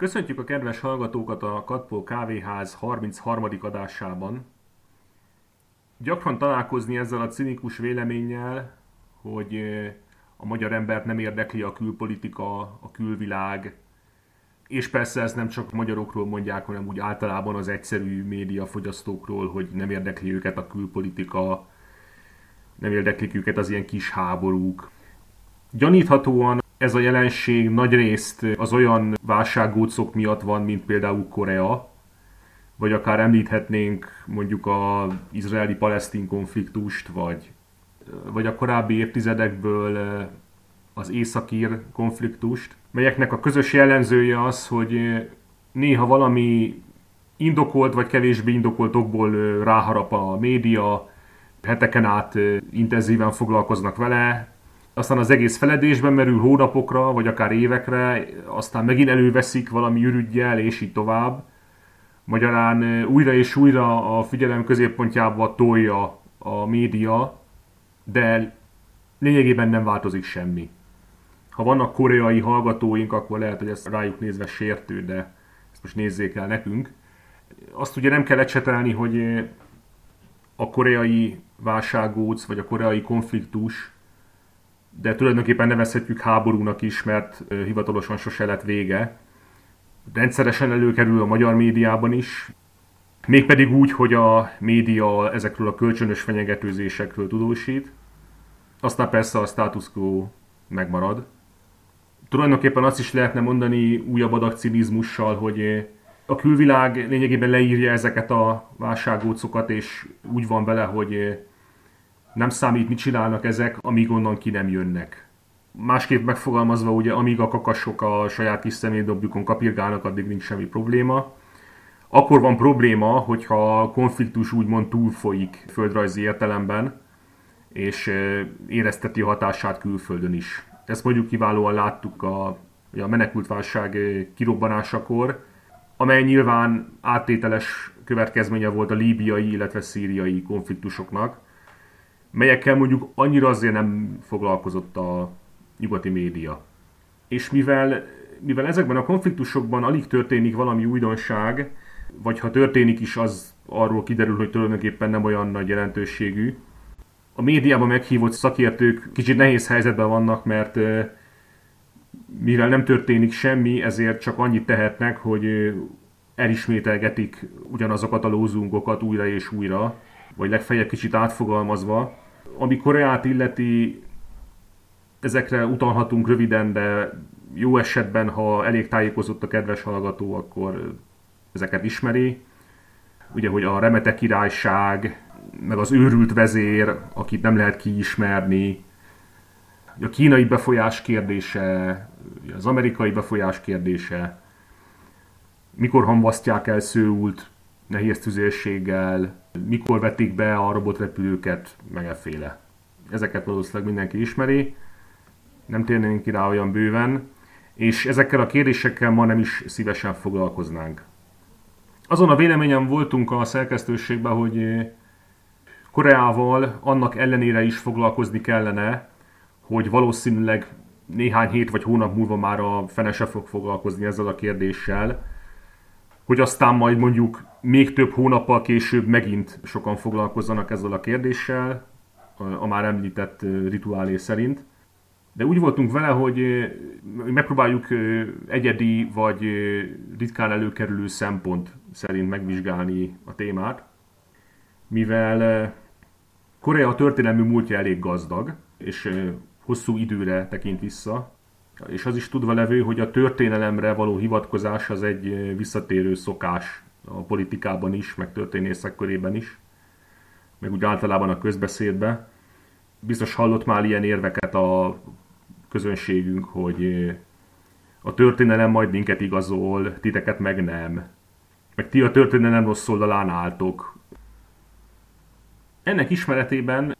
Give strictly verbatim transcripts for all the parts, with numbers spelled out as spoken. Köszöntjük a kedves hallgatókat a Katpol Kávéház harmincharmadik adásában. Gyakran találkozni ezzel a cinikus véleménnyel, hogy a magyar embert nem érdekli a külpolitika, a külvilág, és persze ezt nem csak magyarokról mondják, hanem úgy általában az egyszerű médiafogyasztókról, hogy nem érdekli őket a külpolitika, nem érdeklik őket az ilyen kis háborúk. Gyaníthatóan ez a jelenség nagyrészt az olyan válsággócok miatt van, mint például Korea, vagy akár említhetnénk mondjuk az izraeli-palesztin konfliktust, vagy, vagy a korábbi évtizedekből az északír konfliktust, melyeknek a közös jellemzője az, hogy néha valami indokolt vagy kevésbé indokolt okból ráharap a média, heteken át intenzíven foglalkoznak vele, aztán az egész feledésben merül hónapokra, vagy akár évekre, aztán megint előveszik valami ürüggyel, és így tovább. Magyarán újra és újra a figyelem középpontjába tolja a média, de lényegében nem változik semmi. Ha vannak koreai hallgatóink, akkor lehet, hogy ezt rájuk nézve sértő, de ezt most nézzék el nekünk. Azt ugye nem kell ecsetelni, hogy a koreai válsággóc, vagy a koreai konfliktus, de tulajdonképpen nevezhetjük háborúnak is, mert hivatalosan sose lett vége. Rendszeresen előkerül a magyar médiában is, mégpedig úgy, hogy a média ezekről a kölcsönös fenyegetőzésekről tudósít, aztán persze a status quo megmarad. Tulajdonképpen azt is lehetne mondani újabb adag cinizmussal, hogy a külvilág lényegében leírja ezeket a válsággócokat, és úgy van vele, hogy nem számít, mit csinálnak ezek, amíg onnan ki nem jönnek. Másképp megfogalmazva, ugye, amíg a kakasok a saját kis szemétdobjukon kapirgálnak, addig nincs semmi probléma. Akkor van probléma, hogyha a konfliktus úgymond túlfolyik földrajzi értelemben, és érezteti hatását külföldön is. Ezt mondjuk kiválóan láttuk a, a menekültválság kirobbanásakor, amely nyilván áttételes következménye volt a líbiai, illetve szíriai konfliktusoknak, melyekkel mondjuk annyira azért nem foglalkozott a nyugati média. És mivel, mivel ezekben a konfliktusokban alig történik valami újdonság, vagy ha történik is, az arról kiderül, hogy tulajdonképpen nem olyan nagy jelentőségű, a médiában meghívott szakértők kicsit nehéz helyzetben vannak, mert mivel nem történik semmi, ezért csak annyit tehetnek, hogy elismételgetik ugyanazokat a lózungokat újra és újra, vagy legfeljebb kicsit átfogalmazva. Ami Koreát illeti, ezekre utalhatunk röviden, de jó esetben, ha elég tájékozott a kedves hallgató, akkor ezeket ismeri. Ugye, hogy a remete királyság, meg az őrült vezér, akit nem lehet kiismerni, a kínai befolyás kérdése, az amerikai befolyás kérdése, mikor hamvasztják el Szöult nehéz tüzérséggel, mikor vetik be a robotrepülőket, meg efféle. Ezeket valószínűleg mindenki ismeri, nem térnénk ki rá olyan bőven, és ezekkel a kérdésekkel ma nem is szívesen foglalkoznánk. Azon a véleményen voltunk a szerkesztőségben, hogy Koreával annak ellenére is foglalkozni kellene, hogy valószínűleg néhány hét vagy hónap múlva már a fene se fog foglalkozni ezzel a kérdéssel, hogy aztán majd mondjuk még több hónappal később megint sokan foglalkozzanak ezzel a kérdéssel, a már említett rituálé szerint. De úgy voltunk vele, hogy megpróbáljuk egyedi vagy ritkán előkerülő szempont szerint megvizsgálni a témát, mivel Korea történelmi múltja elég gazdag, és hosszú időre tekint vissza, és az is tudva levő, hogy a történelemre való hivatkozás az egy visszatérő szokás a politikában is, meg történészek körében is, meg úgy általában a közbeszédben. Biztos hallott már ilyen érveket a közönségünk, hogy a történelem majd minket igazol, titeket meg nem, meg ti a történelem rossz oldalán álltok. Ennek ismeretében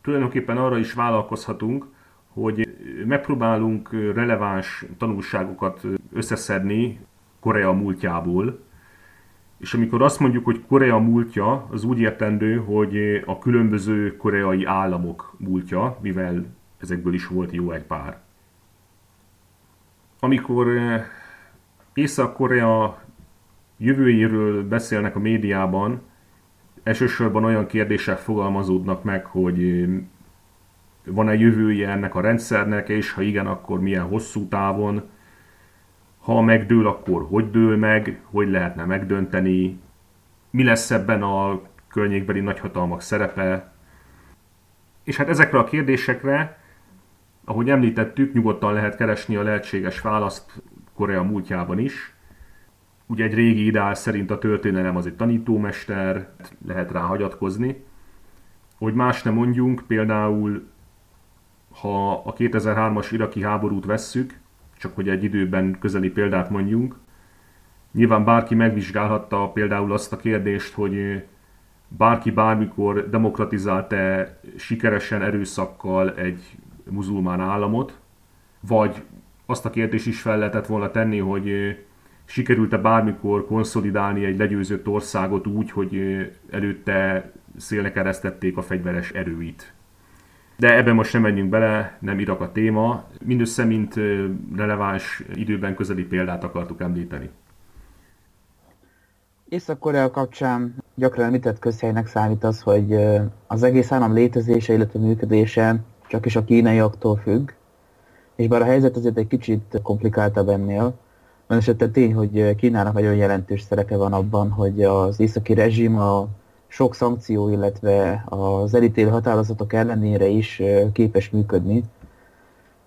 tulajdonképpen arra is vállalkozhatunk, hogy megpróbálunk releváns tanulságokat összeszedni Korea múltjából, és amikor azt mondjuk, hogy Korea múltja, az úgy értendő, hogy a különböző koreai államok múltja, mivel ezekből is volt jó egy pár. Amikor Észak-Korea jövőjéről beszélnek a médiában, elsősorban olyan kérdések fogalmazódnak meg, hogy van-e jövője ennek a rendszernek, és ha igen, akkor milyen hosszú távon, ha megdől, akkor hogy dől meg, hogy lehetne megdönteni, mi lesz ebben a környékbeli nagyhatalmak szerepe. És hát ezekre a kérdésekre, ahogy említettük, nyugodtan lehet keresni a lehetséges választ Korea múltjában is. Ugye egy régi ideál szerint a történelem az egy tanítómester, lehet rá hagyatkozni. Hogy más ne mondjunk, például ha a kétezer-hármas iraki háborút vesszük, csak hogy egy időben közeli példát mondjunk, nyilván bárki megvizsgálhatta például azt a kérdést, hogy bárki bármikor demokratizálta sikeresen erőszakkal egy muzulmán államot, vagy azt a kérdést is fel lehetett volna tenni, hogy sikerült-e bármikor konszolidálni egy legyőzött országot úgy, hogy előtte szélre keresztették a fegyveres erőit. De ebben most nem menjünk bele, nem Irak a téma, mindössze mint releváns időben közeli példát akartuk említeni. Észak-Korea kapcsán gyakran említett közhelynek számít az, hogy az egész állam létezése, illetve működése csak is a kínaiaktól függ, és bár a helyzet azért egy kicsit komplikáltabb ennél, van esetben tény, hogy Kínának nagyon jelentős szerepe van abban, hogy az északi rezsim a sok szankció, illetve az elítélő határozatok ellenére is képes működni,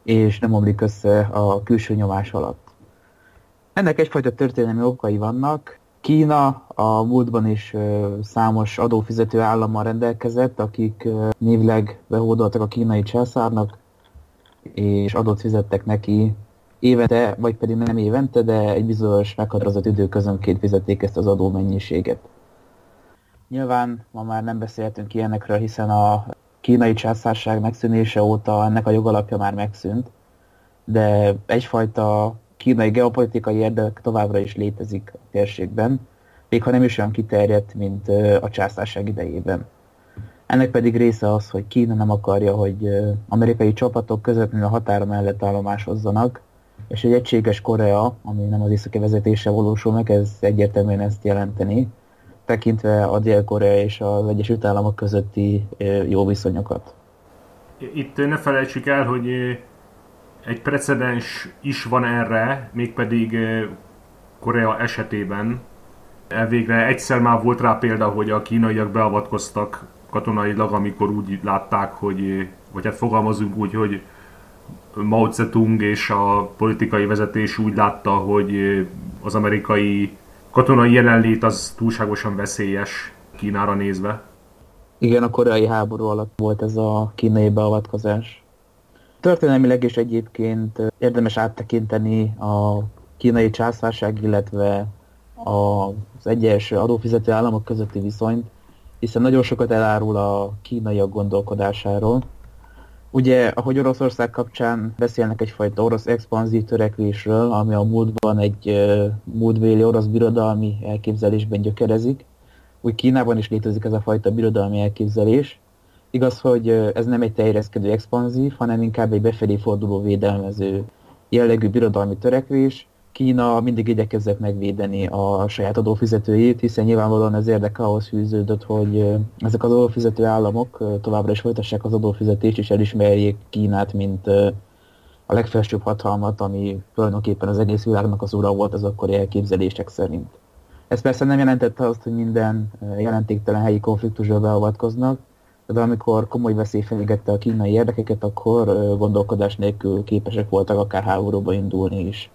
és nem omlik össze a külső nyomás alatt. Ennek egyfajta történelmi okai vannak. Kína a múltban is számos adófizető állammal rendelkezett, akik névleg behódoltak a kínai császárnak, és adót fizettek neki évente, vagy pedig nem évente, de egy bizonyos meghatározott időközönként fizették ezt az adómennyiséget. Nyilván ma már nem beszélhetünk ilyenekről, hiszen a kínai császárság megszűnése óta ennek a jogalapja már megszűnt, de egyfajta kínai geopolitikai érdek továbbra is létezik a térségben, még ha nem is olyan kiterjedt, mint a császárság idejében. Ennek pedig része az, hogy Kína nem akarja, hogy amerikai csapatok közvetlenül a határa mellett állomásozzanak, és egy egységes Korea, ami nem az északi vezetése valósul meg, ez egyértelműen ezt jelenteni, tekintve a Dél-Korea és az Egyesült Államok közötti jó viszonyokat. Itt ne felejtsük el, hogy egy precedens is van erre, mégpedig Korea esetében. Elvégre egyszer már volt rá példa, hogy a kínaiak beavatkoztak katonailag, amikor úgy látták, hogy, vagy hát fogalmazunk úgy, hogy Mao Zedong és a politikai vezetés úgy látta, hogy az amerikai katonai jelenlét az túlságosan veszélyes Kínára nézve. Igen, a koreai háború alatt volt ez a kínai beavatkozás. Történelmileg is egyébként érdemes áttekinteni a kínai császárság, illetve az egyes adófizető államok közötti viszonyt, hiszen nagyon sokat elárul a kínaiak gondolkodásáról. Ugye, ahogy Oroszország kapcsán beszélnek egyfajta orosz expanzív törekvésről, ami a múltban egy múltbéli orosz birodalmi elképzelésben gyökerezik, úgy Kínában is létezik ez a fajta birodalmi elképzelés. Igaz, hogy ez nem egy terjeszkedő expanzív, hanem inkább egy befelé forduló védelmező jellegű birodalmi törekvés. Kína mindig igyekezett megvédeni a saját adófizetőjét, hiszen nyilvánvalóan az érdek ahhoz fűződött, hogy ezek az adófizető államok továbbra is folytassák az adófizetést, és elismerjék Kínát, mint a legfelsőbb hatalmat, ami tulajdonképpen az egész világnak az ura volt az akkori elképzelések szerint. Ez persze nem jelentette azt, hogy minden jelentéktelen helyi konfliktusra beavatkoznak, de amikor komoly veszély fenyegette a kínai érdekeket, akkor gondolkodás nélkül képesek voltak akár háborúba indulni is.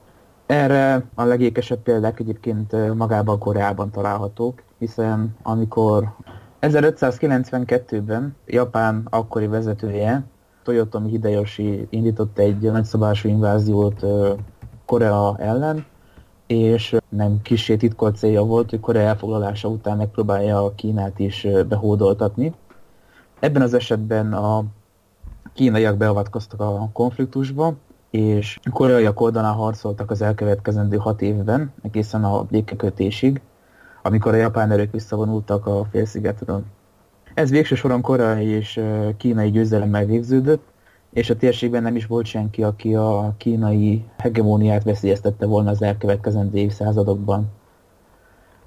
Erre a legékesebb példák egyébként magában Koreában találhatók, hiszen amikor ezerötszázkilencvenkettőben Japán akkori vezetője, Toyotomi Hideyoshi indított egy nagyszabású inváziót Korea ellen, és nem kissé titkolt célja volt, hogy Korea elfoglalása után megpróbálja a Kínát is behódoltatni. Ebben az esetben a kínaiak beavatkoztak a konfliktusba, és a koreaiak oldalán harcoltak az elkövetkezendő hat évben, egészen a békekötésig, amikor a japán erők visszavonultak a félszigetről. Ez végső soron koreai és kínai győzelemmel végződött, és a térségben nem is volt senki, aki a kínai hegemóniát veszélyeztette volna az elkövetkezendő évszázadokban.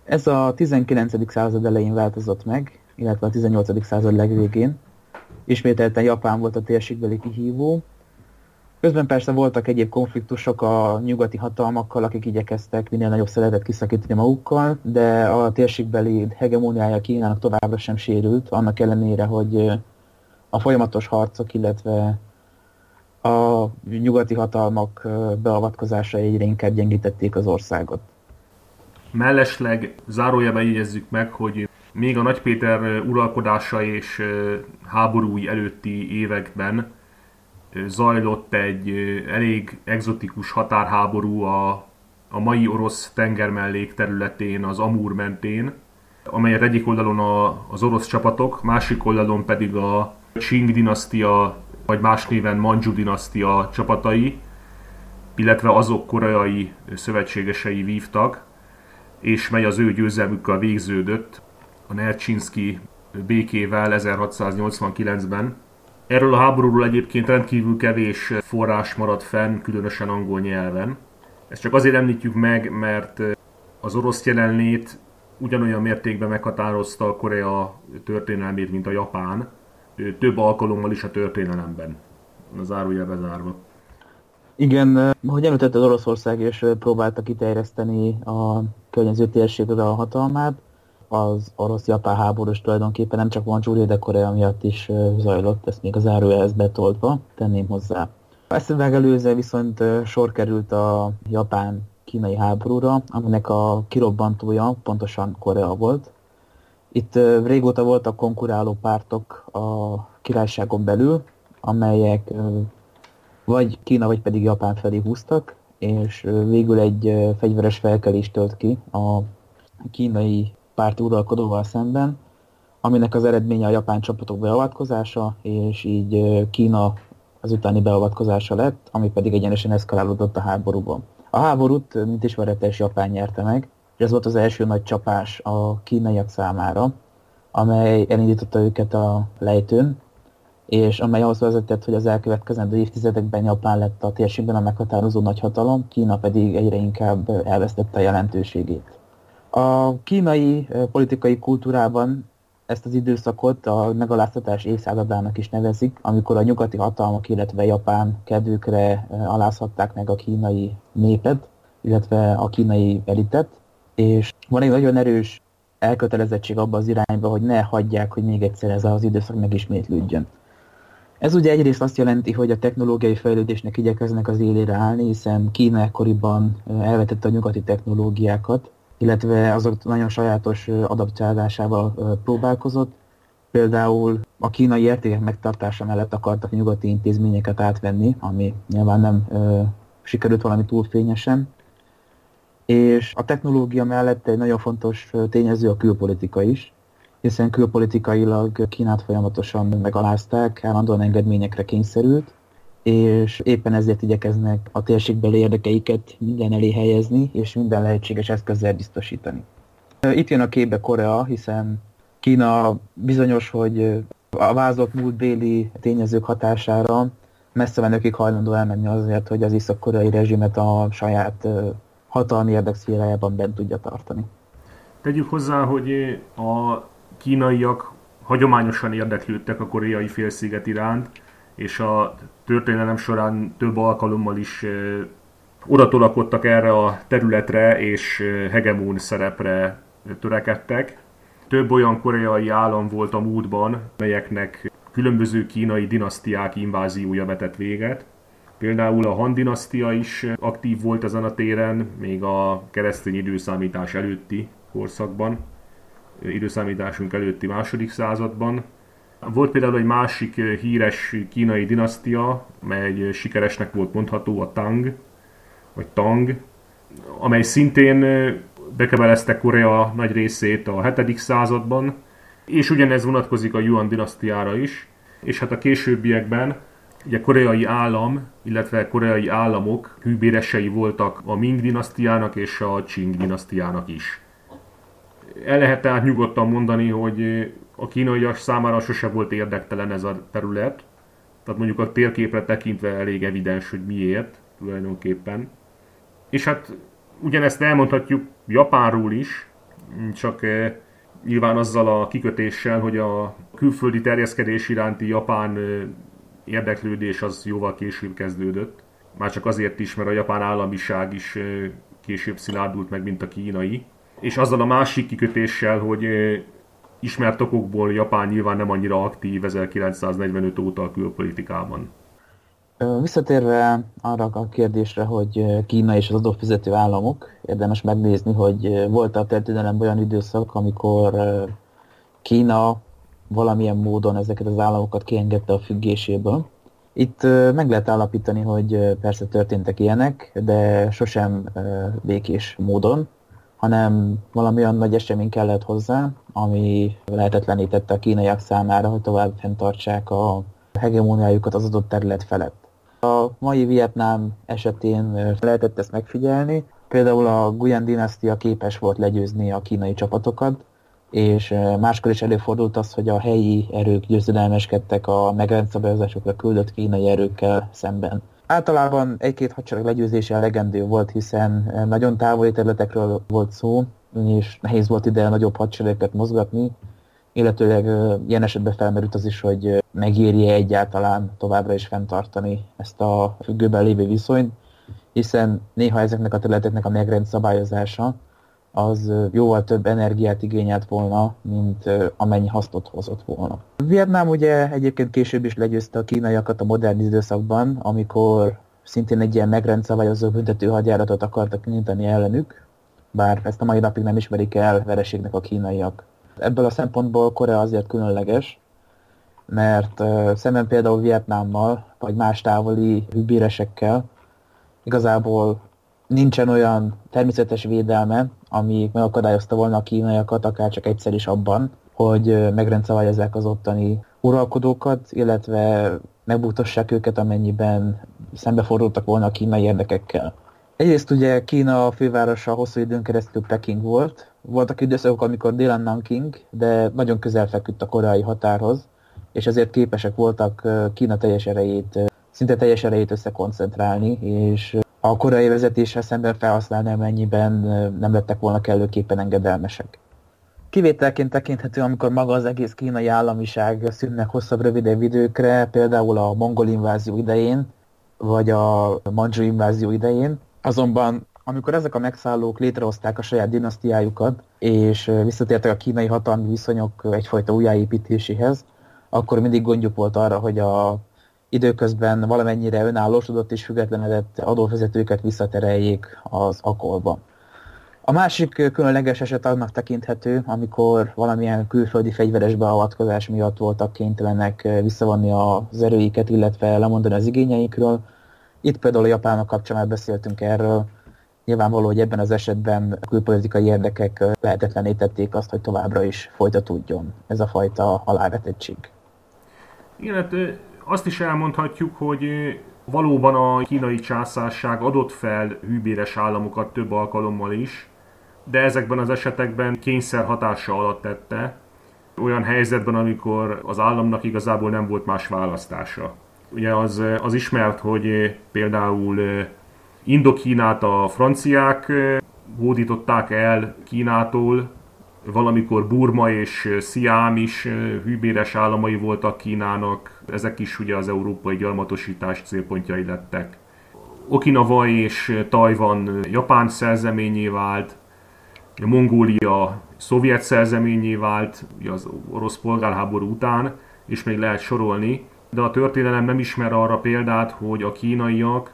Ez a tizenkilencedik század elején változott meg, illetve a tizennyolcadik század legvégén. Ismételten Japán volt a térségbeli kihívó. Közben persze voltak egyéb konfliktusok a nyugati hatalmakkal, akik igyekeztek minél nagyobb szeletet kiszakítani magukkal, de a térségbeli hegemóniája Kínának továbbra sem sérült, annak ellenére, hogy a folyamatos harcok, illetve a nyugati hatalmak beavatkozása egyre inkább gyengítették az országot. Mellesleg zárójelben jegyezzük meg, hogy még a Nagy Péter uralkodása és háborúi előtti években zajlott egy elég egzotikus határháború a, a mai orosz tengermellék területén, az Amur mentén, amelyet egyik oldalon a, az orosz csapatok, másik oldalon pedig a Qing dinasztia, vagy más néven Manzsu dinasztia csapatai, illetve azok koreai szövetségesei vívtak, és mely az ő győzelmükkel végződött a Nercsinszki békével ezerhatszáznyolcvankilencben. Erről a háborúról egyébként rendkívül kevés forrás maradt fenn, különösen angol nyelven. Ezt csak azért említjük meg, mert az orosz jelenlét ugyanolyan mértékben meghatározta a Korea történelmét, mint a Japán, több alkalommal is a történelemben. A zárójel bezárva. Igen, ahogy említett, az Oroszország is próbálta kiterjeszteni a környező térségre a hatalmát. Az orosz-japán háborús tulajdonképpen nem csak Manzsúria, de Korea miatt is zajlott, ezt még a zárójelhez betoltva tenném hozzá. Ezt megelőzve viszont sor került a japán-kínai háborúra, aminek a kirobbantója pontosan Korea volt. Itt régóta voltak konkuráló pártok a királyságon belül, amelyek vagy Kína, vagy pedig Japán felé húztak, és végül egy fegyveres felkelés tölt ki a kínai párt uralkodóval szemben, aminek az eredménye a japán csapatok beavatkozása, és így Kína az utáni beavatkozása lett, ami pedig egyenesen eszkalálódott a háborúban. A háborút, mint ismeretes, Japán nyerte meg, és ez volt az első nagy csapás a kínaiak számára, amely elindította őket a lejtőn, és amely ahhoz vezetett, hogy az elkövetkezendő évtizedekben Japán lett a térségben a meghatározó nagyhatalom, Kína pedig egyre inkább elvesztette a jelentőségét. A kínai politikai kultúrában ezt az időszakot a megaláztatás évszázadának is nevezik, amikor a nyugati hatalmak, illetve Japán kedvükre alázhatták meg a kínai népet, illetve a kínai elitet, és van egy nagyon erős elkötelezettség abba az irányba, hogy ne hagyják, hogy még egyszer ez az időszak megismétlődjön. Ez ugye egyrészt azt jelenti, hogy a technológiai fejlődésnek igyekeznek az élére állni, hiszen Kína ekkoriban elvetette a nyugati technológiákat, illetve azok nagyon sajátos adaptálásával próbálkozott. Például a kínai értékek megtartása mellett akartak nyugati intézményeket átvenni, ami nyilván nem ö, sikerült valami túl fényesen. És a technológia mellett egy nagyon fontos tényező a külpolitika is, hiszen külpolitikailag Kínát folyamatosan megalázták, állandóan engedményekre kényszerült, és éppen ezért igyekeznek a térségbeli érdekeiket minden elé helyezni, és minden lehetséges eszközzel biztosítani. Itt jön a képbe Korea, hiszen Kína bizonyos, hogy a vázolt múltbéli tényezők hatására messze menőkig hajlandó elmenni azért, hogy az észak-koreai rezsimet a saját hatalmi érdekszférájában bent tudja tartani. Tegyük hozzá, hogy a kínaiak hagyományosan érdeklődtek a koreai félsziget iránt, és a történelem során több alkalommal is odatolakodtak erre a területre, és hegemón szerepre törekedtek. Több olyan koreai állam volt a múltban, melyeknek különböző kínai dinasztiák inváziója vetett véget. Például a Han dinasztia is aktív volt ezen a téren, még a keresztény időszámítás előtti korszakban, időszámításunk előtti második században. Volt például egy másik híres kínai dinasztia, mely sikeresnek volt mondható, a Tang, vagy Tang, amely szintén bekebelezte Korea nagy részét a hetedik században, és ugyanez vonatkozik a Yuan dinasztiára is, és hát a későbbiekben ugye koreai állam, illetve koreai államok hűbéresei voltak a Ming dinasztiának és a Qing dinasztiának is. El lehet tehát nyugodtan mondani, hogy a kínaiak számára sose volt érdektelen ez a terület, Tehát mondjuk a térképre tekintve elég evidens, hogy miért tulajdonképpen. És hát ugyanezt elmondhatjuk Japánról is, csak nyilván azzal a kikötéssel, hogy a külföldi terjeszkedés iránti japán érdeklődés az jóval később kezdődött. Már csak azért is, mert a japán államiság is később szilárdult meg, mint a kínai. És azzal a másik kikötéssel, hogy ismert okokból Japán nyilván nem annyira aktív ezerkilencszáznegyvenöt óta a külpolitikában. Visszatérve arra a kérdésre, hogy Kína és az adófizető államok, érdemes megnézni, hogy volt a történelemben olyan időszak, amikor Kína valamilyen módon ezeket az államokat kiengedte a függéséből. Itt meg lehet állapítani, hogy persze történtek ilyenek, de sosem békés módon, hanem valami olyan nagy esemény kellett hozzá, ami lehetetlenítette a kínaiak számára, hogy tovább fenntartsák a hegemóniájukat az adott terület felett. A mai Vietnám esetén lehetett ezt megfigyelni, például a Guyan dinasztia képes volt legyőzni a kínai csapatokat, és máskor is előfordult az, hogy a helyi erők győzedelmeskedtek a megrendszabályozásokra küldött kínai erőkkel szemben. Általában egy-két hadsereg legyőzése elegendő volt, hiszen nagyon távoli területekről volt szó, és nehéz volt ide nagyobb hadseregeket mozgatni, illetőleg ilyen esetben felmerült az is, hogy megéri-e egyáltalán továbbra is fenntartani ezt a függőben lévő viszonyt, hiszen néha ezeknek a területeknek a megrendszabályozása az jóval több energiát igényelt volna, mint amennyi hasznot hozott volna. Vietnám ugye egyébként később is legyőzte a kínaiakat a modern időszakban, amikor szintén egy ilyen megrendszabályozó büntető hadjáratot akartak indítani ellenük, bár ezt a mai napig nem ismerik el vereségnek a kínaiak. Ebből a szempontból Korea azért különleges, mert szemben például Vietnámmal, vagy más távoli hűbéresekkel igazából nincsen olyan természetes védelme, ami megakadályozta volna a kínaiakat, akár csak egyszer is abban, hogy megrendszabályozzák az ottani uralkodókat, illetve megbuktassák őket, amennyiben szembefordultak volna a kínai érdekekkel. Egyrészt ugye Kína fővárosa hosszú időn keresztül Peking volt. Voltak időszakok, amikor délen Nanking, de nagyon közel feküdt a koreai határhoz, és ezért képesek voltak Kína teljes erejét, szinte teljes erejét összekoncentrálni, és a koreai vezetésre szemben felhasználni, amennyiben nem lettek volna kellőképpen engedelmesek. Kivételként tekinthető, amikor maga az egész kínai államiság szűnnek hosszabb, rövidebb időkre, például a mongol invázió idején, vagy a manzsu invázió idején. Azonban, amikor ezek a megszállók létrehozták a saját dinasztiájukat, és visszatértek a kínai hatalmi viszonyok egyfajta újjáépítéséhez, akkor mindig gondjuk volt arra, hogy a időközben valamennyire önállósodott és függetlenedett adófizetőket visszatereljék az akolba. A másik különleges eset annak tekinthető, amikor valamilyen külföldi fegyveres beavatkozás miatt voltak kénytelenek visszavonni az erőiket, illetve lemondani az igényeikről. Itt például a japánok kapcsán már beszéltünk erről. Nyilvánvaló, hogy ebben az esetben a külpolitikai érdekek lehetetlenítették azt, hogy továbbra is folytatódjon ez a fajta alávetettség. Igen, hát azt is elmondhatjuk, hogy valóban a kínai császárság adott fel hűbéres államokat több alkalommal is, de ezekben az esetekben kényszer hatása alatt tette, olyan helyzetben, amikor az államnak igazából nem volt más választása. Ugye az, az ismert, hogy például Indokínát a franciák hódították el Kínától, valamikor Burma és Sziám is hűbéres államai voltak Kínának, ezek is ugye az európai gyarmatosítás célpontjai lettek. Okinawa és Tajvan japán szerzeményé vált, Mongólia szovjet szerzeményé vált az orosz polgárháború után, és még lehet sorolni, de a történelem nem ismer arra példát, hogy a kínaiak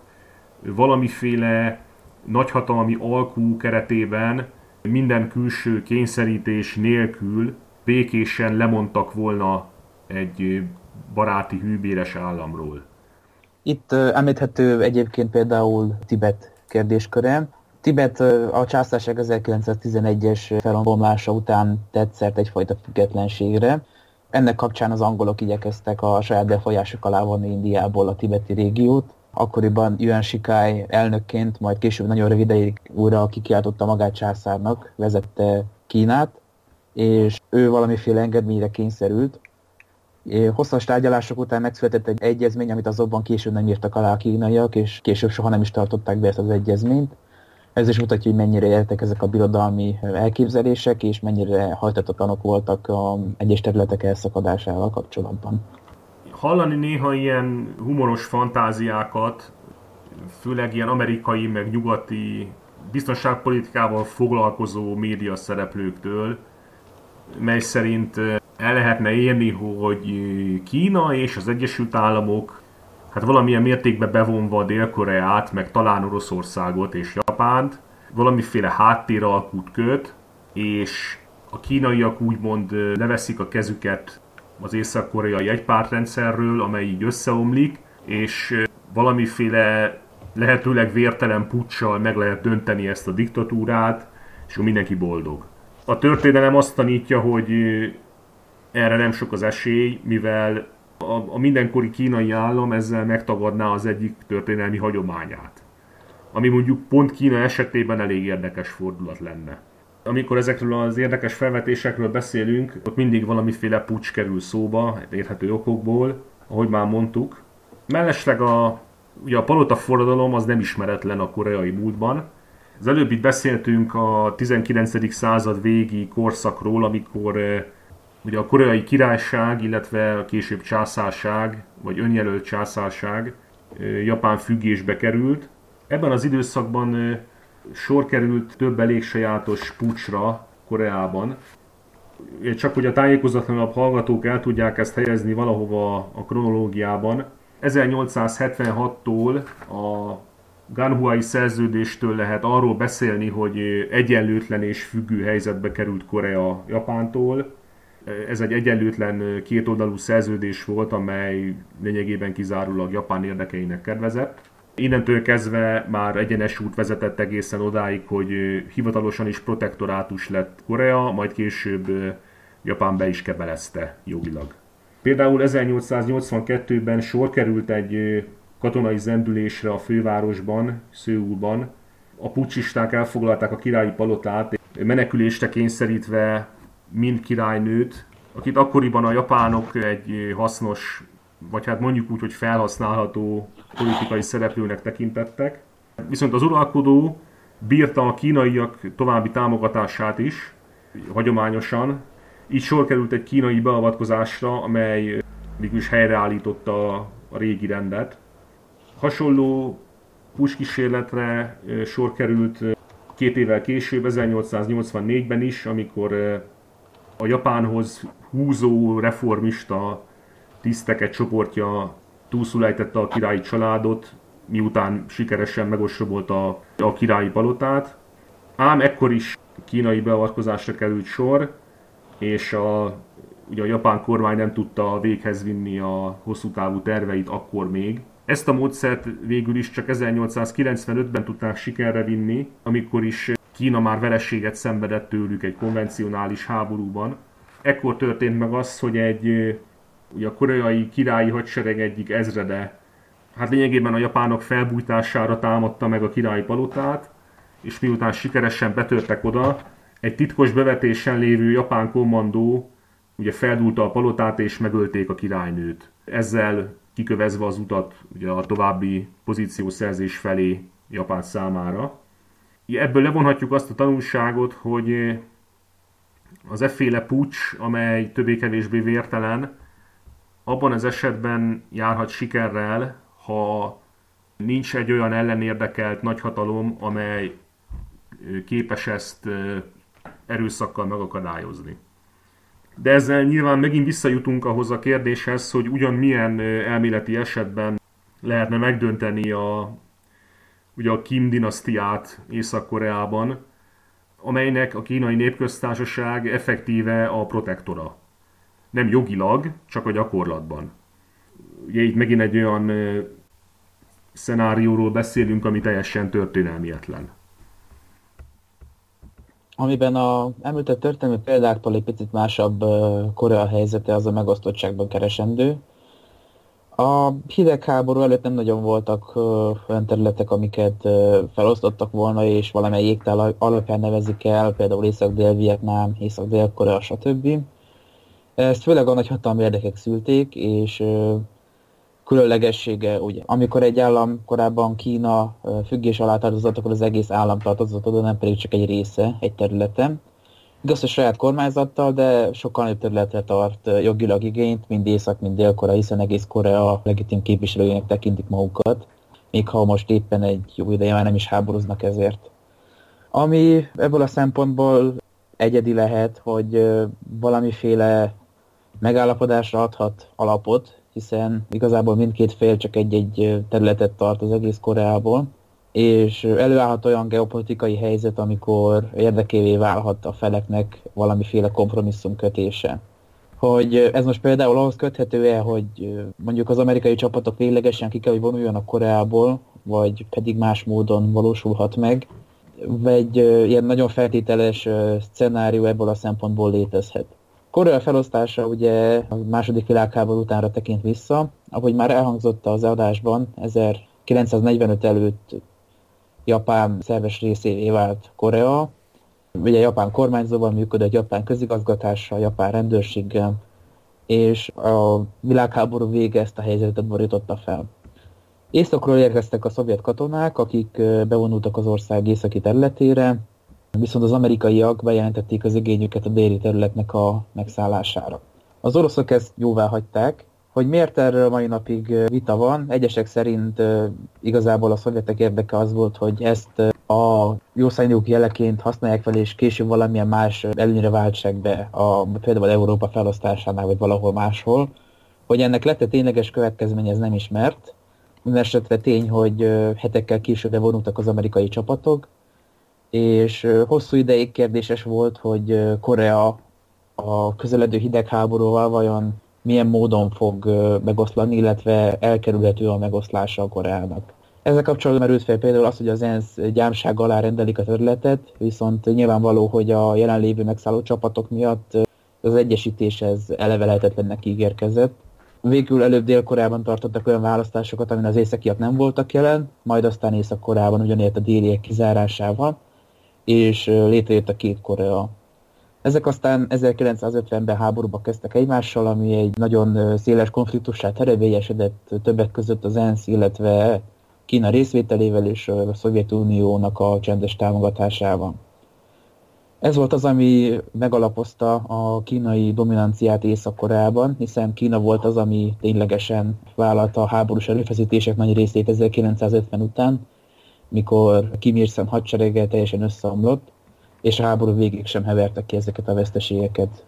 valamiféle nagyhatalmi alkú keretében minden külső kényszerítés nélkül békésen lemondtak volna egy baráti hűbéres államról. Itt említhető egyébként például Tibet kérdésköre. Tibet a császárság ezerkilencszáztizenegyes felbomlása után tett szert egyfajta függetlenségre. Ennek kapcsán az angolok igyekeztek a saját befolyásuk alá vonni Indiából a tibeti régiót. Akkoriban Yuan Shikai elnökként, majd később nagyon rövid ideig újra kikiáltotta magát császárnak, vezette Kínát, és ő valamiféle engedményre kényszerült. Hosszas tárgyalások után megszületett egy egyezmény, amit azonban később nem írtak alá a kínaiak, és később soha nem is tartották be ezt az egyezményt. Ez is mutatja, hogy mennyire éltek ezek a birodalmi elképzelések, és mennyire hajtatatlanok voltak az egyes területek elszakadásával kapcsolatban. Hallani néha ilyen humoros fantáziákat, főleg ilyen amerikai, meg nyugati biztonságpolitikával foglalkozó média szereplőktől, mely szerint el lehetne érni, hogy Kína és az Egyesült Államok, hát valamilyen mértékben bevonva Dél-Koreát, meg talán Oroszországot és Japánt, valamiféle háttéralkút köt, és a kínaiak úgymond leveszik a kezüket az észak-koreai egypártrendszerről, amely így összeomlik, és valamiféle lehetőleg vértelen puccsal meg lehet dönteni ezt a diktatúrát, és mindenki boldog. A történelem azt tanítja, hogy erre nem sok az esély, mivel a, a mindenkori kínai állam ezzel megtagadná az egyik történelmi hagyományát. Ami mondjuk pont Kína esetében elég érdekes fordulat lenne. Amikor ezekről az érdekes felvetésekről beszélünk, ott mindig valamiféle puccs kerül szóba, érthető okokból, ahogy már mondtuk. Mellesleg a, ugye a palota forradalom az nem ismeretlen a koreai múltban. Az előbb itt beszéltünk a tizenkilencedik század végi korszakról, amikor ugye a koreai királyság, illetve a később császárság, vagy önjelölt császárság Japán függésbe került. Ebben az időszakban sor került több elég sajátos puccsra Koreában. Csak hogy a tájékozatlanabb hallgatók el tudják ezt helyezni valahova a kronológiában. ezernyolcszázhetvenhattól a Ganhuai szerződéstől lehet arról beszélni, hogy egyenlőtlen és függő helyzetbe került Korea Japántól. Ez egy egyenlőtlen kétoldalú szerződés volt, amely lényegében kizárólag Japán érdekeinek kedvezett. Innentől kezdve már egyenes út vezetett egészen odáig, hogy hivatalosan is protektorátus lett Korea, majd később Japán be is kebelezte jogilag. Például ezernyolcszáznyolcvankettőben sor került egy katonai zendülésre a fővárosban, Szöulban. A puccsisták elfoglalták a királyi palotát, menekülésre kényszerítve Ming királynőt, akit akkoriban a japánok egy hasznos, vagy hát mondjuk úgy, hogy felhasználható politikai szereplőnek tekintettek. Viszont az uralkodó bírta a kínaiak további támogatását is, hagyományosan. Így sor került egy kínai beavatkozásra, amely mégis helyreállította a régi rendet. Hasonló pucskísérletre sor került két évvel később, ezernyolcszáznyolcvannégyben is, amikor a Japánhoz húzó reformista tisztek egy csoportja túlszulejtette a királyi családot, miután sikeresen megostromolta a királyi palotát. Ám ekkor is kínai beavatkozásra került sor, és a, ugye a japán kormány nem tudta véghez vinni a hosszú távú terveit akkor még. Ezt a módszert végül is csak ezernyolcszázkilencvenötben tudták sikerre vinni, amikor is Kína már vereséget szenvedett tőlük egy konvencionális háborúban. Ekkor történt meg az, hogy egy ugye a koreai királyi hadsereg egyik ezrede, hát lényegében a japánok felbújtására támadta meg a királyi palotát, és miután sikeresen betörtek oda, egy titkos bevetésen lévő japán kommandó ugye feldúlta a palotát és megölték a királynőt. Ezzel kikövezve az utat ugye a további pozíciószerzés felé Japán számára. Ebből levonhatjuk azt a tanulságot, hogy az efféle puccs, amely többé-kevésbé vértelen, abban az esetben járhat sikerrel, ha nincs egy olyan ellenérdekelt nagyhatalom, amely képes ezt erőszakkal megakadályozni. De ezzel nyilván megint visszajutunk ahhoz a kérdéshez, hogy ugyan milyen elméleti esetben lehetne megdönteni a, ugye a Kim dinasztiát Észak-Koreában, amelynek a Kínai Népköztársaság effektíve a protektora. Nem jogilag, csak a gyakorlatban. Ugye itt megint egy olyan szenárióról beszélünk, ami teljesen történelmietlen. Amiben a említett történelmi példáktól egy picit másabb Korea helyzete az a megosztottságban keresendő. A hidegháború előtt nem nagyon voltak olyan területek, amiket felosztottak volna, és valamely jégtáj alapján nevezik el, például Észak-Dél-Vietnám, Észak-Dél-Korea, stb. Ezt főleg a nagyhatalmi érdekek szülték, és különlegessége, ugye, amikor egy állam korábban Kína függés alá tartozott, akkor az egész állam tartozott oda, nem pedig csak egy része, egy területen. Igaz, hogy saját kormányzattal, de sokkal nagyobb területre tart jogilag igényt, mind Észak, mind Dél-Korea, hiszen egész Korea legitim képviselőjének tekintik magukat, még ha most éppen egy jó ideje már nem is háborúznak ezért. Ami ebből a szempontból egyedi lehet, hogy valamiféle megállapodásra adhat alapot, hiszen igazából mindkét fél csak egy-egy területet tart az egész Koreából, és előállhat olyan geopolitikai helyzet, amikor érdekévé válhat a feleknek valamiféle kompromisszum kötése. Hogy ez most például ahhoz köthető-e, hogy mondjuk az amerikai csapatok véglegesen ki kell, hogy vonuljanak Koreából, vagy pedig más módon valósulhat meg, vagy ilyen nagyon feltételes szcenárió ebből a szempontból létezhet. Korea felosztása ugye a második világháború utánra tekint vissza, ahogy már elhangzott az adásban, ezerkilencszáznegyvenöt előtt Japán szerves részévé vált Korea, ugye Japán kormányzóval működött, Japán közigazgatással, Japán rendőrséggel, és a világháború vége ezt a helyzetet borította fel. Északról érkeztek a szovjet katonák, akik bevonultak az ország északi területére, viszont az amerikaiak bejelentették az igényüket a déli területnek a megszállására. Az oroszok ezt jóvá hagyták. Hogy miért, erről mai napig vita van. Egyesek szerint igazából a szovjetek érdeke az volt, hogy ezt a jószágjuk jeleként használják fel, és később valamilyen más előnyre váltsák be, a, például Európa felosztásánál, vagy valahol máshol. Hogy ennek lett-e tényleges következmény, ez nem ismert. Mindenesetre tény, hogy hetekkel később vonultak az amerikai csapatok, és hosszú ideig kérdéses volt, hogy Korea a közeledő hidegháborúval vajon milyen módon fog megoszlani, illetve elkerülhető a megoszlása a Koreának. Ezzel kapcsolatban merült fel például az, hogy az ENSZ gyámság alá rendelik a területet, viszont nyilvánvaló, hogy a jelenlévő megszálló csapatok miatt az egyesítés ez eleve lehetetlennek ígérkezett. Végül előbb Dél-Koreában tartottak olyan választásokat, amin az északiak nem voltak jelen, majd aztán Észak-Koreában ugyanért a déliek kizárásával, és létrejött a két Korea. Ezek aztán ezerkilencszázötvenben háborúba kezdtek egymással, ami egy nagyon széles konfliktussá terevélyesedett, többek között az ENSZ, illetve Kína részvételével és a Szovjetuniónak a csendes támogatásával. Ez volt az, ami megalapozta a kínai dominanciát Észak-Koreában, hiszen Kína volt az, ami ténylegesen vállalta a háborús erőfeszítések nagy részét ezerkilencszázötven után, mikor Kim Jirszen hadserege teljesen összeomlott, és a háború végig sem hevertek ki ezeket a veszteségeket.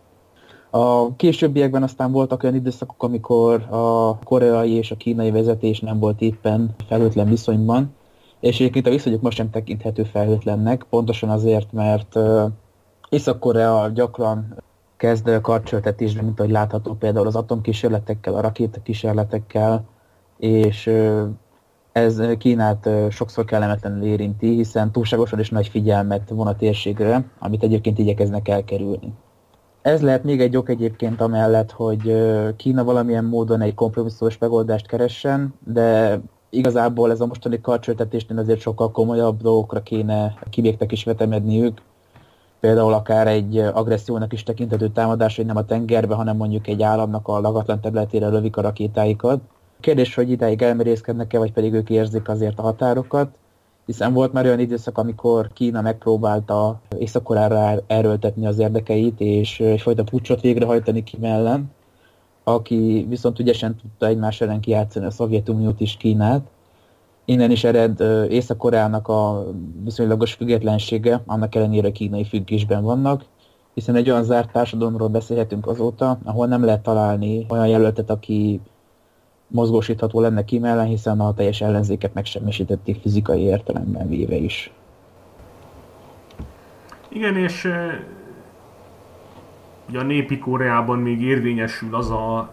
A későbbiekben aztán voltak olyan időszakok, amikor a koreai és a kínai vezetés nem volt éppen felhőtlen viszonyban, és egyébként a viszonyok most sem tekinthető felhőtlennek, pontosan azért, mert Észak-Korea gyakran kezd karcsöltetésre, mint ahogy látható például az atomkísérletekkel, a rakétakísérletekkel, és ez Kínát sokszor kellemetlenül érinti, hiszen túlságosan is nagy figyelmet von a térségre, amit egyébként igyekeznek elkerülni. Ez lehet még egy ok egyébként amellett, hogy Kína valamilyen módon egy kompromisszós megoldást keressen, de igazából ez a mostani karcsöltetésnél azért sokkal komolyabb dolgokra kéne kibéktek is vetemedniük. Például akár egy agressziónak is tekintető támadás, hogy nem a tengerbe, hanem mondjuk egy államnak a lagatlan területére lövik a rakétáikat. Kérdés, hogy idáig elmerészkednek-e, vagy pedig ők érzik azért a határokat, hiszen volt már olyan időszak, amikor Kína megpróbálta Észak-Koreára erőltetni az érdekeit, és egyfajta puccsot végrehajtani Kim ellen, aki viszont ügyesen tudta egymás ellen kijátszani a Szovjetuniót és Kínát. Innen is ered Észak-Koreának a viszonylagos függetlensége, annak ellenére kínai függésben vannak, hiszen egy olyan zárt társadalomról beszélhetünk azóta, ahol nem lehet találni olyan jelöltet, aki mozgósítható lenne Kim ellen, hiszen a teljes ellenzéket megsemmisítették fizikai értelemben véve is. Igen, és ugye a népi Koreában még érvényesül az a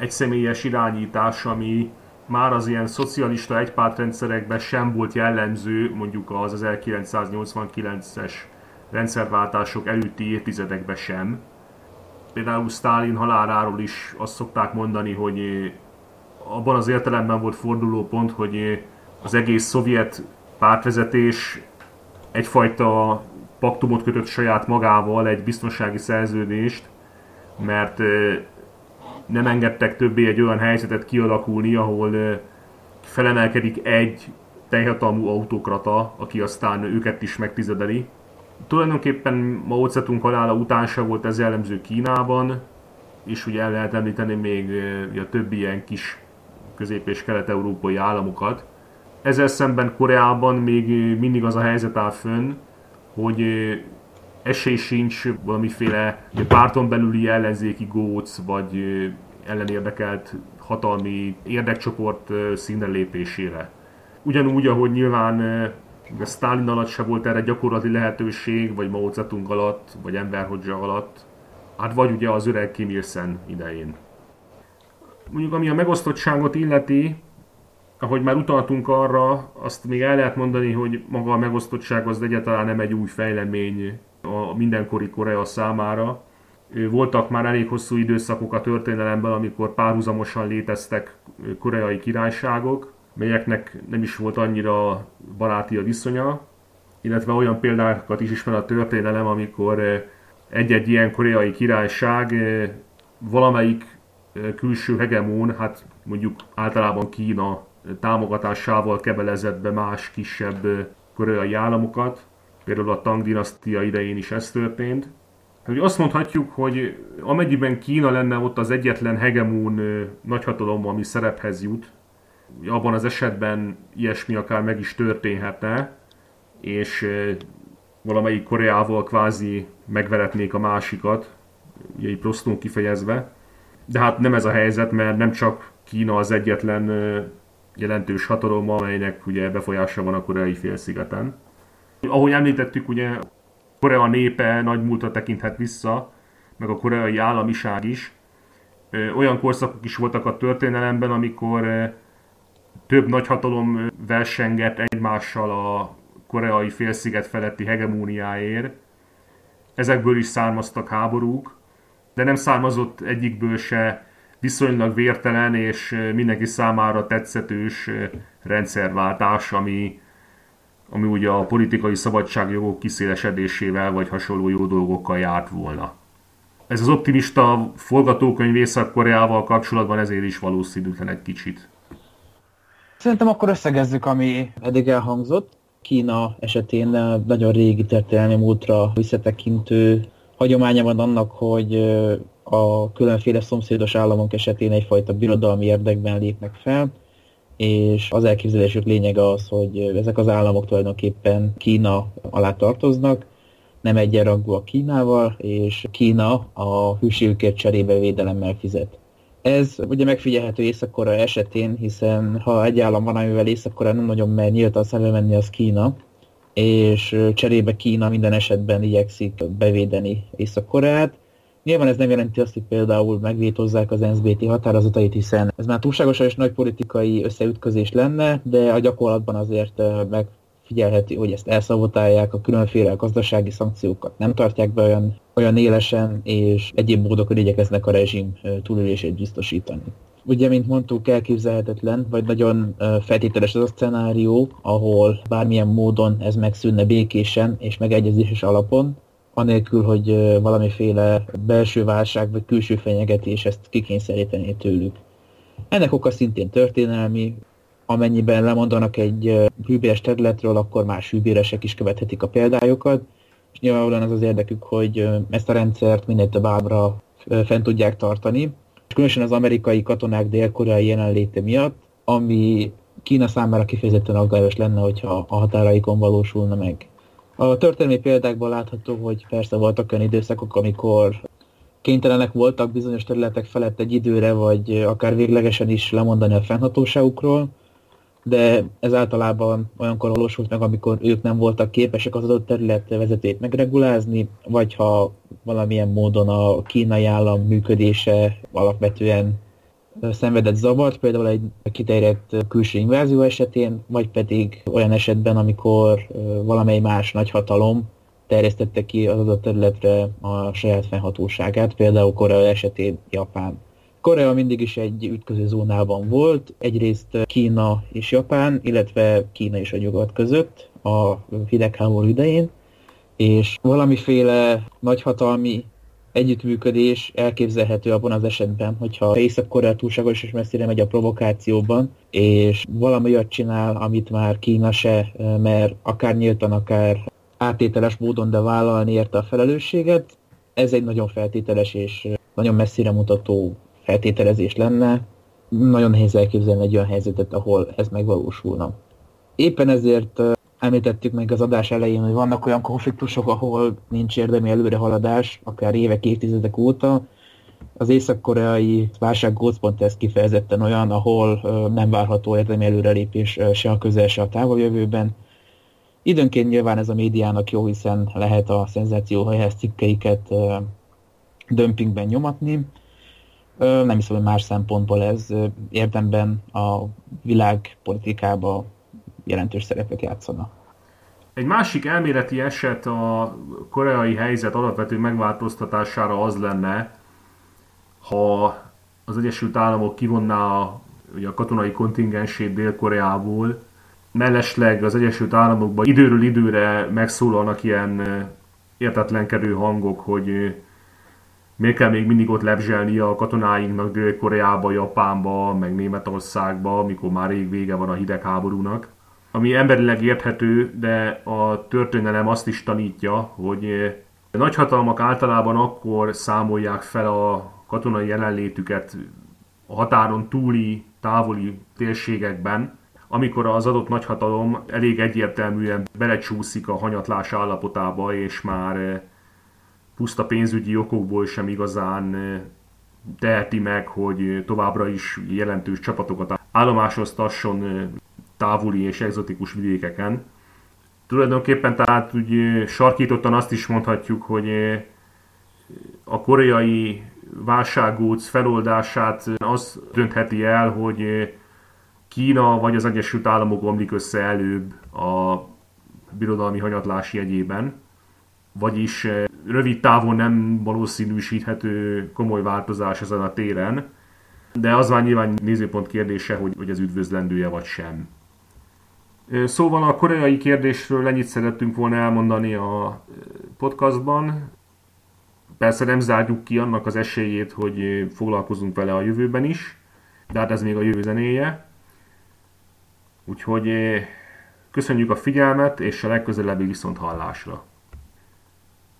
egyszemélyes irányítás, ami már az ilyen szocialista egypártrendszerekben sem volt jellemző, mondjuk az ezerkilencszáznyolcvankilences rendszerváltások előtti évtizedekben sem. Például Sztálin haláláról is azt szokták mondani, hogy abban az értelemben volt fordulópont, hogy az egész szovjet pártvezetés egyfajta paktumot kötött saját magával, egy biztonsági szerződést, mert nem engedtek többé egy olyan helyzetet kialakulni, ahol felemelkedik egy teljhatalmú autokrata, aki aztán őket is megtizedeli. Tulajdonképpen Mao Zedong halála után se volt ez jellemző Kínában, és ugye el lehet említeni még a többi ilyen kis közép- és kelet-európai államokat. Ezzel szemben Koreában még mindig az a helyzet áll fönn, hogy esély sincs valamiféle párton belüli ellenzéki góc vagy ellenérdekelt hatalmi érdekcsoport színre lépésére. Ugyanúgy, ahogy nyilván Sztálin alatt se volt erre gyakorlati lehetőség, vagy Mao Zedong alatt, vagy Enver Hodzsa alatt, hát vagy ugye az öreg Kim Jirszen idején. Mondjuk ami a megosztottságot illeti, ahogy már utaltunk arra, azt még el lehet mondani, hogy maga a megosztottság az egyáltalán nem egy új fejlemény a mindenkori Korea számára. Voltak már elég hosszú időszakok a történelemben, amikor párhuzamosan léteztek koreai királyságok, melyeknek nem is volt annyira baráti a viszonya, illetve olyan példákat is ismer a történelem, amikor egy-egy ilyen koreai királyság valamelyik külső hegemón, hát mondjuk általában Kína támogatásával kebelezett be más kisebb koreai államokat. Például a Tang dinasztia idején is ez történt. Hát, azt mondhatjuk, hogy amennyiben Kína lenne ott az egyetlen hegemón nagyhatalom, ami szerephez jut, abban az esetben ilyesmi akár meg is történhetne, és valamelyik Koreával kvázi megveretnék a másikat, így prostón kifejezve. De hát nem ez a helyzet, mert nem csak Kína az egyetlen jelentős hatalom, amelynek ugye befolyása van a koreai félszigeten. Ahogy említettük, ugye Korea népe nagy múltra tekinthet vissza, meg a koreai államiság is. Olyan korszakok is voltak a történelemben, amikor több nagyhatalom versengett egymással a koreai félsziget feletti hegemóniáért. Ezekből is származtak háborúk, de nem származott egyikből se viszonylag vértelen és mindenki számára tetszetős rendszerváltás, ami, ami ugye a politikai szabadságjogok kiszélesedésével vagy hasonló jó dolgokkal járt volna. Ez az optimista forgatókönyv Észak-Koreával kapcsolatban ezért is valószínűtlen egy kicsit. Szerintem akkor összegezzük, ami eddig elhangzott. Kína esetén nagyon régi történelmi múltra visszatekintő hagyománya van annak, hogy a különféle szomszédos államok esetén egyfajta birodalmi érdekben lépnek fel, és az elképzelésük lényege az, hogy ezek az államok tulajdonképpen Kína alá tartoznak, nem egyenrangú a Kínával, és Kína a hűségükért cserébe védelemmel fizet. Ez ugye megfigyelhető Észak-Korea esetén, hiszen ha egy állam van, amivel Észak-Korea nem nagyon mer nyíltan szembe menni, az Kína, és cserébe Kína minden esetben igyekszik bevédeni Észak-Koreát. Nyilván ez nem jelenti azt, hogy például megvétózzák az en es zé bé té határozatait, hiszen ez már túlságosan és nagy politikai összeütközés lenne, de a gyakorlatban azért megfigyelhető, hogy ezt elszabotálják, a különféle gazdasági szankciókat nem tartják be olyan, olyan élesen, és egyéb módokon igyekeznek a rezsim túlélését biztosítani. Ugye, mint mondtuk, elképzelhetetlen, vagy nagyon feltételes az a szenárió, ahol bármilyen módon ez megszűnne békésen és megegyezéses alapon, anélkül, hogy valamiféle belső válság vagy külső fenyegetés ezt kikényszerítené tőlük. Ennek oka szintén történelmi, amennyiben lemondanak egy hűbéres területről, akkor más hűbéresek is követhetik a példájukat, és nyilvánvalóan az az érdekük, hogy ezt a rendszert minél továbbra fent tudják tartani, és különösen az amerikai katonák dél-koreai jelenléte miatt, ami Kína számára kifejezetten aggályos lenne, hogyha a határaikon valósulna meg. A történelmi példákból látható, hogy persze voltak olyan időszakok, amikor kénytelenek voltak bizonyos területek felett egy időre, vagy akár véglegesen is lemondani a fennhatóságukról, de ez általában olyankor valósult meg, amikor ők nem voltak képesek az adott terület vezetét megregulázni, vagy ha valamilyen módon a kínai állam működése alapvetően szenvedett zavart, például egy kiterjedt külső invázió esetén, vagy pedig olyan esetben, amikor valamely más nagyhatalom terjesztette ki az adott területre a saját fennhatóságát, például Korea esetén Japán. Korea mindig is egy ütköző zónában volt, egyrészt Kína és Japán, illetve Kína és a nyugat között a hidegháború idején, és valamiféle nagyhatalmi együttműködés elképzelhető abban az esetben, hogyha Észak-Korea túlságos és messzire megy a provokációban, és valami olyat csinál, amit már Kína se, mert akár nyíltan, akár áttételes módon, de vállalni érte a felelősséget. Ez egy nagyon feltételes és nagyon messzire mutató feltételezés lenne. Nagyon nehéz elképzelni egy olyan helyzetet, ahol ez megvalósulna. Éppen ezért említettük meg az adás elején, hogy vannak olyan konfliktusok, ahol nincs érdemi előrehaladás, akár évek, évtizedek óta. Az észak-koreai válság gócpont ez kifejezetten olyan, ahol nem várható érdemi előrelépés se a közel, se a távoljövőben. Időnként nyilván ez a médiának jó, hiszen lehet a szenzációhajház cikkeiket dömpingben nyomatni. Nem hiszem, hogy más szempontból ez érdemben a világpolitikába jelentős szerepet játszana. Egy másik elméleti eset a koreai helyzet alapvető megváltoztatására az lenne, ha az Egyesült Államok kivonná a, ugye a katonai kontingensét Dél-Koreából, mellesleg az Egyesült Államokban időről időre megszólalnak ilyen értetlenkedő hangok, hogy miért kell még mindig ott lebzselnie a katonáinknak Dél-Koreába, Japánba, meg Németországba, amikor már rég vége van a hidegháborúnak. Ami emberileg érthető, de a történelem azt is tanítja, hogy a nagyhatalmak általában akkor számolják fel a katonai jelenlétüket a határon túli, távoli térségekben, amikor az adott nagyhatalom elég egyértelműen belecsúszik a hanyatlás állapotába, és már puszta pénzügyi okokból sem igazán teheti meg, hogy továbbra is jelentős csapatokat állomásoztasson távoli és egzotikus vidékeken. Tulajdonképpen tehát úgy sarkítottan azt is mondhatjuk, hogy a koreai válsággóc feloldását az döntheti el, hogy Kína vagy az Egyesült Államok omlik össze előbb a birodalmi hanyatlás jegyében, vagyis rövid távon nem valószínűsíthető komoly változás ezen a téren, de az már nyilván nézőpont kérdése, hogy, hogy ez üdvözlendője vagy sem. Szóval a koreai kérdésről ennyit szerettünk volna elmondani a podcastban. Persze nem zárjuk ki annak az esélyét, hogy foglalkozunk vele a jövőben is, de hát ez még a jövő zenéje. Úgyhogy köszönjük a figyelmet, és a legközelebbi viszont hallásra.